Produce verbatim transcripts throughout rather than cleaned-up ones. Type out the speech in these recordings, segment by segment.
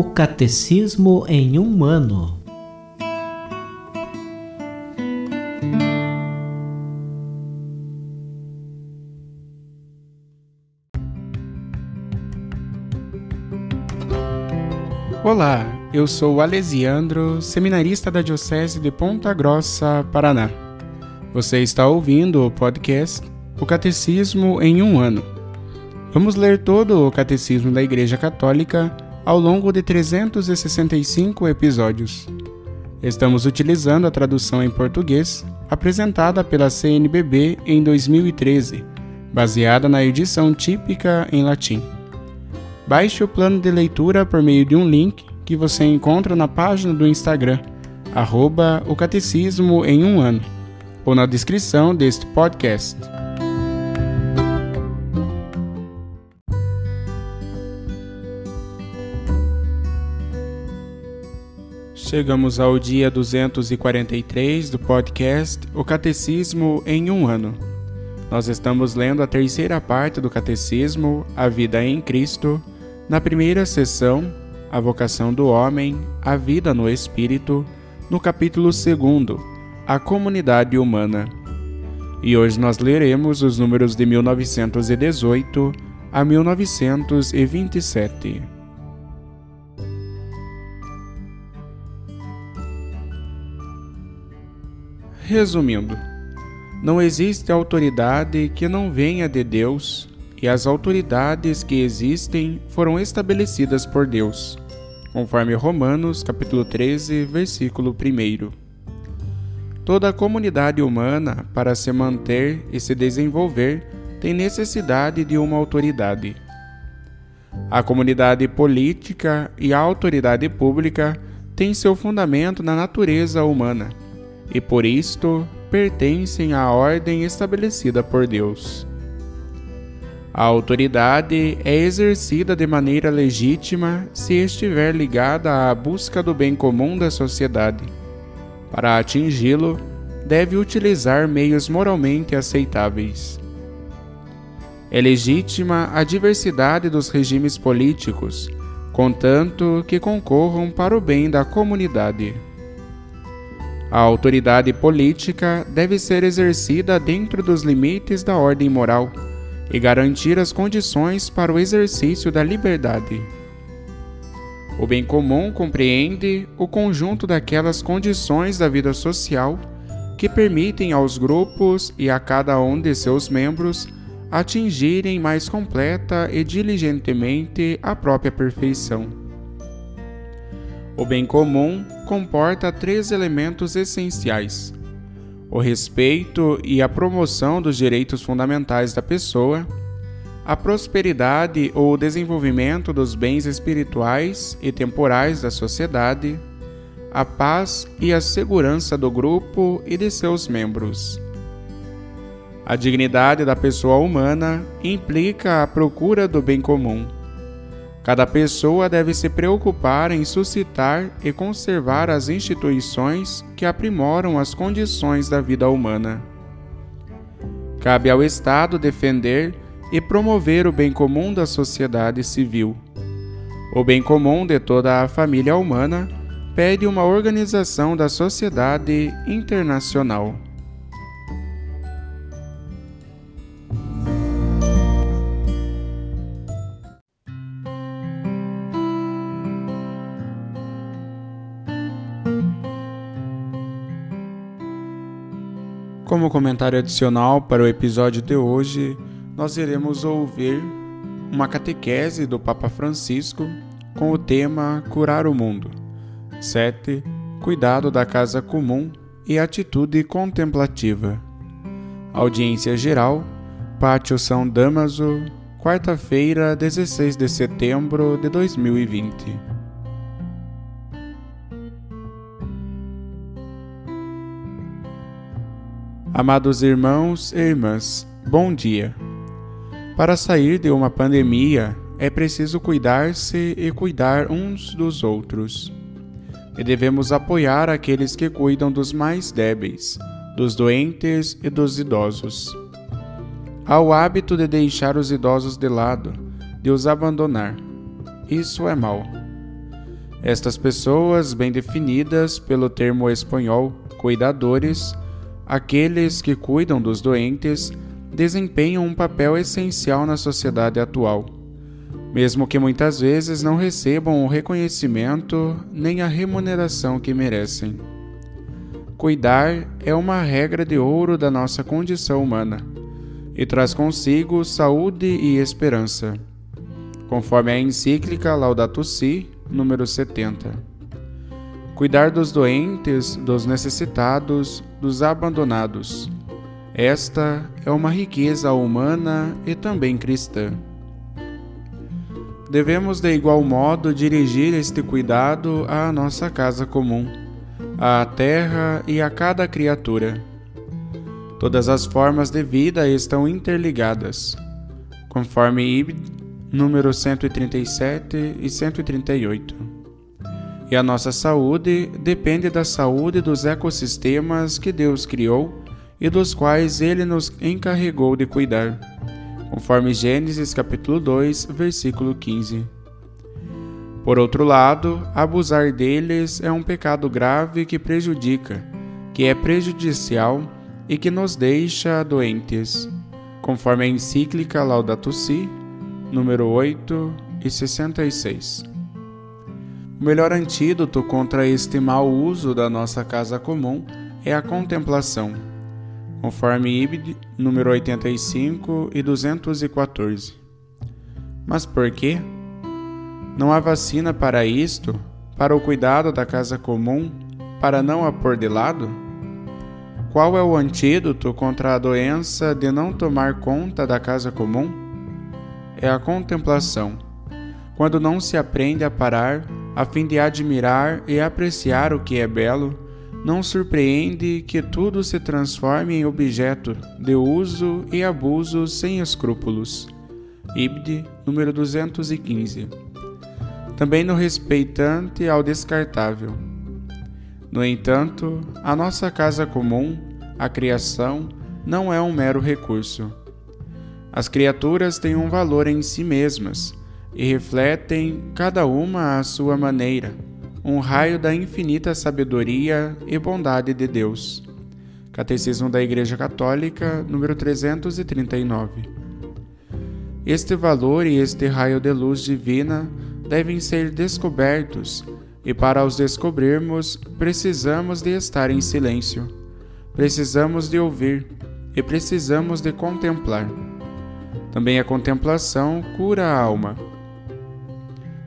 O Catecismo em um ano. Olá, eu sou Alessandro, seminarista da Diocese de Ponta Grossa, Paraná. Você está ouvindo o podcast O Catecismo em um ano. Vamos ler todo o Catecismo da Igreja Católica ao longo de trezentos e sessenta e cinco episódios. Estamos utilizando a tradução em português apresentada pela C N B B em dois mil e treze, baseada na edição típica em latim. Baixe o plano de leitura por meio de um link que você encontra na página do Instagram, arroba o Catecismo em um ano, ou na descrição deste podcast. Chegamos ao dia duzentos e quarenta e três do podcast O Catecismo em um ano. Nós estamos lendo a terceira parte do Catecismo, A Vida em Cristo. Na primeira sessão, A Vocação do Homem, A Vida no Espírito, no capítulo segundo, A Comunidade Humana. E hoje nós leremos os números de mil novecentos e dezoito a mil novecentos e vinte e sete. Resumindo, não existe autoridade que não venha de Deus, e as autoridades que existem foram estabelecidas por Deus, conforme Romanos, capítulo treze, versículo um. Toda a comunidade humana, para se manter e se desenvolver, tem necessidade de uma autoridade. A comunidade política e a autoridade pública têm seu fundamento na natureza humana e, por isto, pertencem à ordem estabelecida por Deus. A autoridade é exercida de maneira legítima se estiver ligada à busca do bem comum da sociedade. Para atingi-lo, deve utilizar meios moralmente aceitáveis. É legítima a diversidade dos regimes políticos, contanto que concorram para o bem da comunidade. A autoridade política deve ser exercida dentro dos limites da ordem moral e garantir as condições para o exercício da liberdade. O bem comum compreende o conjunto daquelas condições da vida social que permitem aos grupos e a cada um de seus membros atingirem mais completa e diligentemente a própria perfeição. O bem comum comporta três elementos essenciais: o respeito e a promoção dos direitos fundamentais da pessoa, a prosperidade ou o desenvolvimento dos bens espirituais e temporais da sociedade, a paz e a segurança do grupo e de seus membros. A dignidade da pessoa humana implica a procura do bem comum. Cada pessoa deve se preocupar em suscitar e conservar as instituições que aprimoram as condições da vida humana. Cabe ao Estado defender e promover o bem comum da sociedade civil. O bem comum de toda a família humana pede uma organização da sociedade internacional. Como comentário adicional para o episódio de hoje, nós iremos ouvir uma catequese do Papa Francisco com o tema Curar o Mundo. sete. Cuidado da Casa Comum e Atitude Contemplativa. Audiência geral, Pátio São Damaso, quarta-feira, dezesseis de setembro de dois mil e vinte. Amados irmãos e irmãs, bom dia! Para sair de uma pandemia, é preciso cuidar-se e cuidar uns dos outros. E devemos apoiar aqueles que cuidam dos mais débeis, dos doentes e dos idosos. Há o hábito de deixar os idosos de lado, de os abandonar. Isso é mau. Estas pessoas, bem definidas pelo termo espanhol cuidadores, aqueles que cuidam dos doentes, desempenham um papel essencial na sociedade atual, mesmo que muitas vezes não recebam o reconhecimento nem a remuneração que merecem. Cuidar é uma regra de ouro da nossa condição humana e traz consigo saúde e esperança, conforme a encíclica Laudato Si, número setenta. Cuidar dos doentes, dos necessitados, dos abandonados. Esta é uma riqueza humana e também cristã. Devemos de igual modo dirigir este cuidado à nossa casa comum, à terra e a cada criatura. Todas as formas de vida estão interligadas, conforme Ibid, número cento e trinta e sete e cento e trinta e oito. E a nossa saúde depende da saúde dos ecossistemas que Deus criou e dos quais Ele nos encarregou de cuidar, conforme Gênesis capítulo dois, versículo quinze. Por outro lado, abusar deles é um pecado grave que prejudica, que é prejudicial e que nos deixa doentes, conforme a encíclica Laudato Si, número oito e sessenta e seis. O melhor antídoto contra este mau uso da nossa casa comum é a contemplação, conforme Ibid, número oitenta e cinco e duzentos e quatorze. Mas por quê? Não há vacina para isto, para o cuidado da casa comum, para não a pôr de lado? Qual é o antídoto contra a doença de não tomar conta da casa comum? É a contemplação, quando não se aprende a parar, a fim de admirar e apreciar o que é belo. Não surpreende que tudo se transforme em objeto de uso e abuso sem escrúpulos. Ibid, número duzentos e quinze. Também no respeitante ao descartável. No entanto, a nossa casa comum, a criação, não é um mero recurso. As criaturas têm um valor em si mesmas e refletem, cada uma à sua maneira, um raio da infinita sabedoria e bondade de Deus. Catecismo da Igreja Católica, número trezentos e trinta e nove. Este valor e este raio de luz divina devem ser descobertos, e para os descobrirmos, precisamos de estar em silêncio, precisamos de ouvir e precisamos de contemplar. Também a contemplação cura a alma.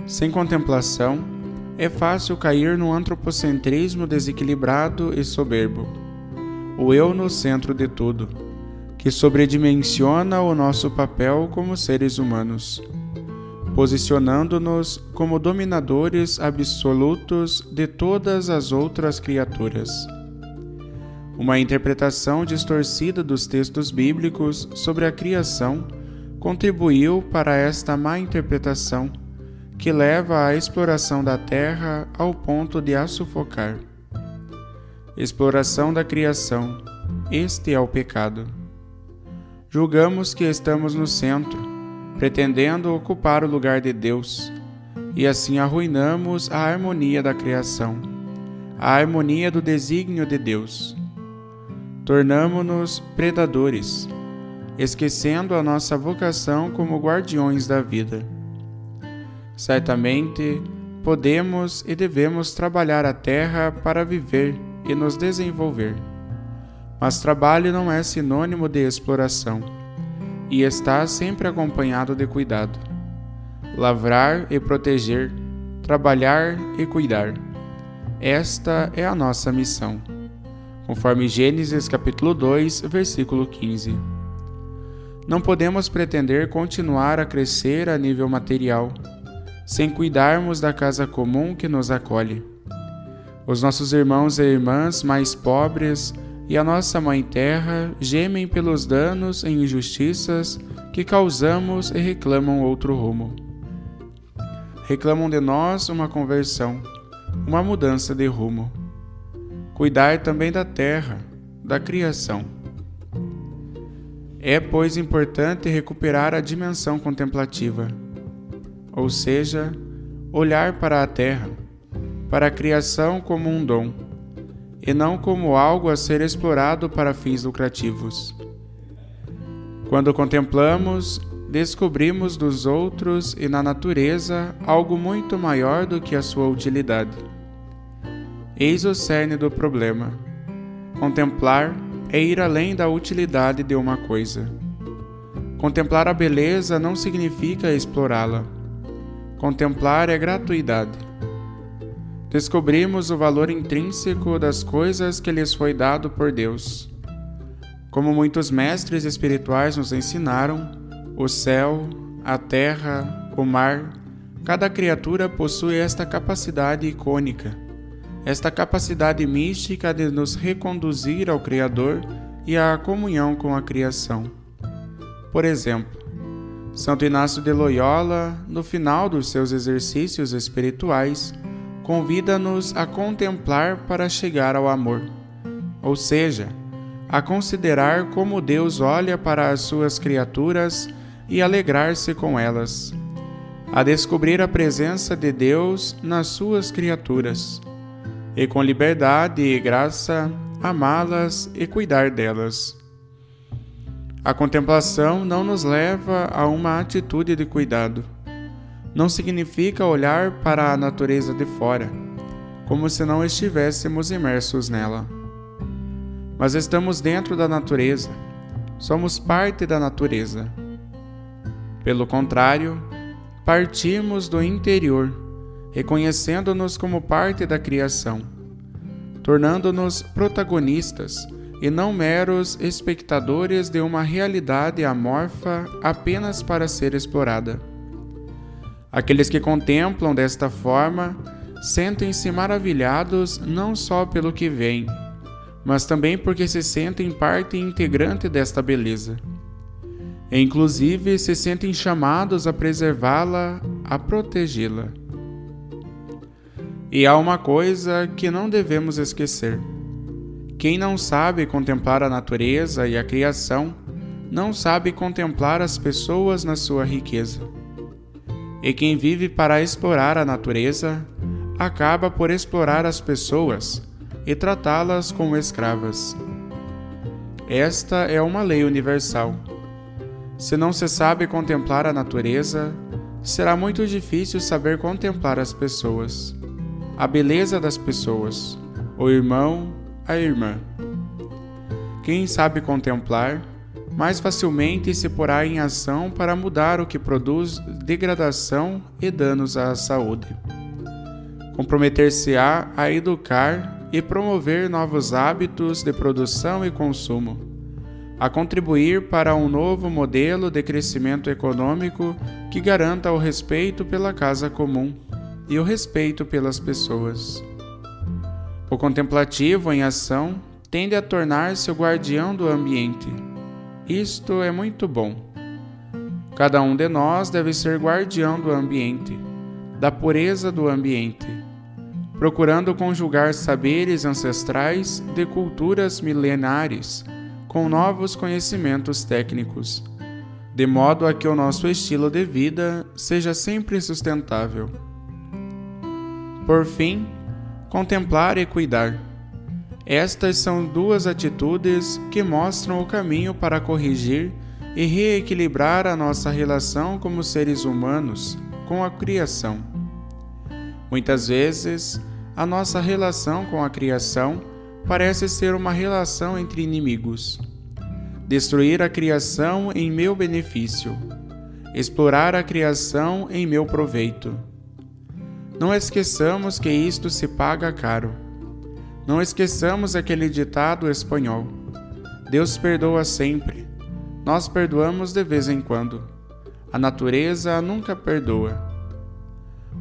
Sem contemplação, é fácil cair num antropocentrismo desequilibrado e soberbo, o eu no centro de tudo, que sobredimensiona o nosso papel como seres humanos, posicionando-nos como dominadores absolutos de todas as outras criaturas. Uma interpretação distorcida dos textos bíblicos sobre a criação contribuiu para esta má interpretação, que leva à exploração da terra ao ponto de a sufocar. Exploração da criação, este é o pecado. Julgamos que estamos no centro, pretendendo ocupar o lugar de Deus, e assim arruinamos a harmonia da criação, a harmonia do desígnio de Deus. Tornamo-nos predadores, esquecendo a nossa vocação como guardiões da vida. Certamente, podemos e devemos trabalhar a terra para viver e nos desenvolver. Mas trabalho não é sinônimo de exploração, e está sempre acompanhado de cuidado. Lavrar e proteger, trabalhar e cuidar. Esta é a nossa missão, conforme Gênesis capítulo dois, versículo quinze. Não podemos pretender continuar a crescer a nível material, sem cuidarmos da casa comum que nos acolhe. Os nossos irmãos e irmãs mais pobres e a nossa Mãe Terra gemem pelos danos e injustiças que causamos e reclamam outro rumo. Reclamam de nós uma conversão, uma mudança de rumo. Cuidar também da terra, da criação. É, pois, importante recuperar a dimensão contemplativa, ou seja, olhar para a terra, para a criação como um dom, e não como algo a ser explorado para fins lucrativos. Quando contemplamos, descobrimos dos outros e na natureza algo muito maior do que a sua utilidade. Eis o cerne do problema. Contemplar é ir além da utilidade de uma coisa. Contemplar a beleza não significa explorá-la. Contemplar é gratuidade. Descobrimos o valor intrínseco das coisas que lhes foi dado por Deus. Como muitos mestres espirituais nos ensinaram, o céu, a terra, o mar, cada criatura possui esta capacidade icônica, esta capacidade mística de nos reconduzir ao Criador e à comunhão com a criação. Por exemplo, Santo Inácio de Loyola, no final dos seus exercícios espirituais, convida-nos a contemplar para chegar ao amor, ou seja, a considerar como Deus olha para as suas criaturas e alegrar-se com elas, a descobrir a presença de Deus nas suas criaturas, e com liberdade e graça amá-las e cuidar delas. A contemplação não nos leva a uma atitude de cuidado. Não significa olhar para a natureza de fora, como se não estivéssemos imersos nela. Mas estamos dentro da natureza, somos parte da natureza. Pelo contrário, partimos do interior, reconhecendo-nos como parte da criação, tornando-nos protagonistas e não meros espectadores de uma realidade amorfa apenas para ser explorada. Aqueles que contemplam desta forma sentem-se maravilhados não só pelo que veem, mas também porque se sentem parte integrante desta beleza. E, inclusive, se sentem chamados a preservá-la, a protegê-la. E há uma coisa que não devemos esquecer. Quem não sabe contemplar a natureza e a criação, não sabe contemplar as pessoas na sua riqueza. E quem vive para explorar a natureza, acaba por explorar as pessoas e tratá-las como escravas. Esta é uma lei universal. Se não se sabe contemplar a natureza, será muito difícil saber contemplar as pessoas, a beleza das pessoas, o irmão, a irmã. Quem sabe contemplar, mais facilmente se porá em ação para mudar o que produz degradação e danos à saúde. Comprometer-se-á a educar e promover novos hábitos de produção e consumo, a contribuir para um novo modelo de crescimento econômico que garanta o respeito pela casa comum e o respeito pelas pessoas. O contemplativo em ação tende a tornar-se o guardião do ambiente. Isto é muito bom. Cada um de nós deve ser guardião do ambiente, da pureza do ambiente, procurando conjugar saberes ancestrais de culturas milenares com novos conhecimentos técnicos, de modo a que o nosso estilo de vida seja sempre sustentável. Por fim, contemplar e cuidar. Estas são duas atitudes que mostram o caminho para corrigir e reequilibrar a nossa relação como seres humanos com a criação. Muitas vezes, a nossa relação com a criação parece ser uma relação entre inimigos. Destruir a criação em meu benefício. Explorar a criação em meu proveito. Não esqueçamos que isto se paga caro. Não esqueçamos aquele ditado espanhol. Deus perdoa sempre. Nós perdoamos de vez em quando. A natureza nunca perdoa.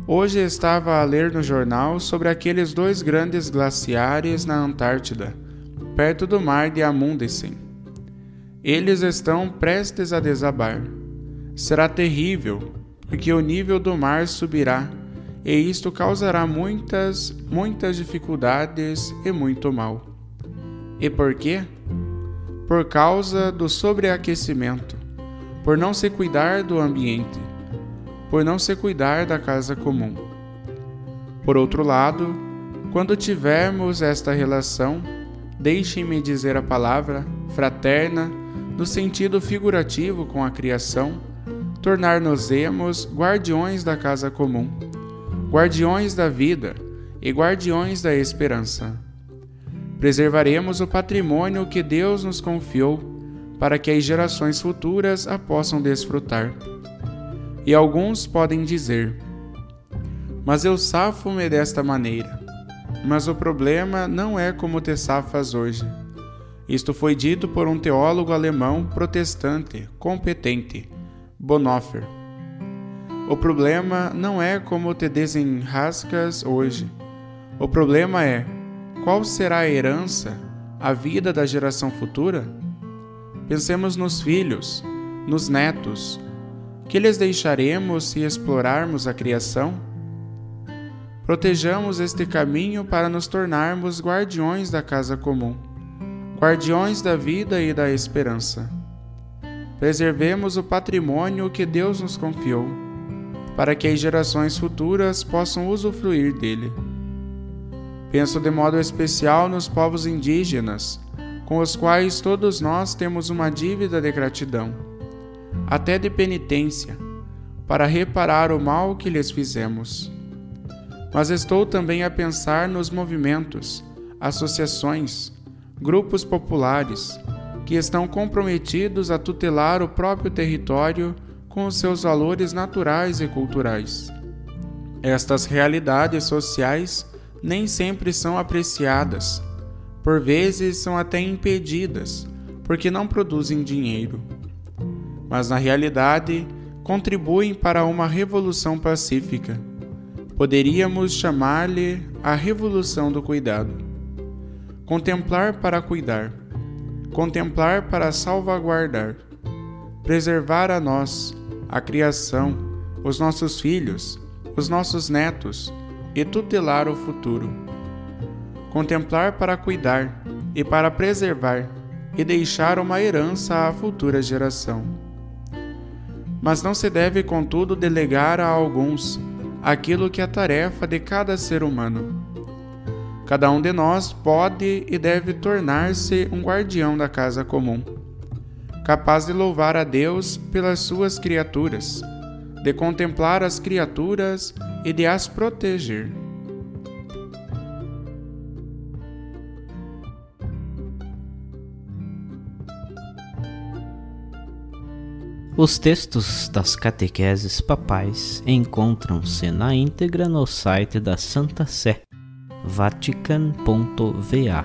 Hoje estava a ler no jornal sobre aqueles dois grandes glaciares na Antártida, perto do Mar de Amundsen. Eles estão prestes a desabar. Será terrível, porque o nível do mar subirá, e isto causará muitas, muitas dificuldades e muito mal. E por quê? Por causa do sobreaquecimento, por não se cuidar do ambiente, por não se cuidar da casa comum. Por outro lado, quando tivermos esta relação, deixem-me dizer a palavra fraterna no sentido figurativo com a criação, tornar-nos-emos guardiões da casa comum, guardiões da vida e guardiões da esperança. Preservaremos o patrimônio que Deus nos confiou para que as gerações futuras a possam desfrutar. E alguns podem dizer: mas eu safo-me desta maneira. Mas o problema não é como te safas hoje. Isto foi dito por um teólogo alemão protestante, competente, Bonhoeffer. O problema não é como te desenrascas hoje. O problema é, qual será a herança, a vida da geração futura? Pensemos nos filhos, nos netos. Que lhes deixaremos se explorarmos a criação? Protejamos este caminho para nos tornarmos guardiões da casa comum, guardiões da vida e da esperança. Preservemos o patrimônio que Deus nos confiou, para que as gerações futuras possam usufruir dele. Penso de modo especial nos povos indígenas, com os quais todos nós temos uma dívida de gratidão, até de penitência, para reparar o mal que lhes fizemos. Mas estou também a pensar nos movimentos, associações, grupos populares, que estão comprometidos a tutelar o próprio território com os seus valores naturais e culturais. Estas realidades sociais nem sempre são apreciadas, por vezes são até impedidas, porque não produzem dinheiro. Mas na realidade, contribuem para uma revolução pacífica. Poderíamos chamar-lhe a revolução do cuidado. Contemplar para cuidar. Contemplar para salvaguardar. Preservar a nós, a criação, os nossos filhos, os nossos netos e tutelar o futuro. Contemplar para cuidar e para preservar e deixar uma herança à futura geração. Mas não se deve, contudo, delegar a alguns aquilo que é a tarefa de cada ser humano. Cada um de nós pode e deve tornar-se um guardião da casa comum, capaz de louvar a Deus pelas suas criaturas, de contemplar as criaturas e de as proteger. Os textos das catequeses papais encontram-se na íntegra no site da Santa Sé, vatican ponto v a.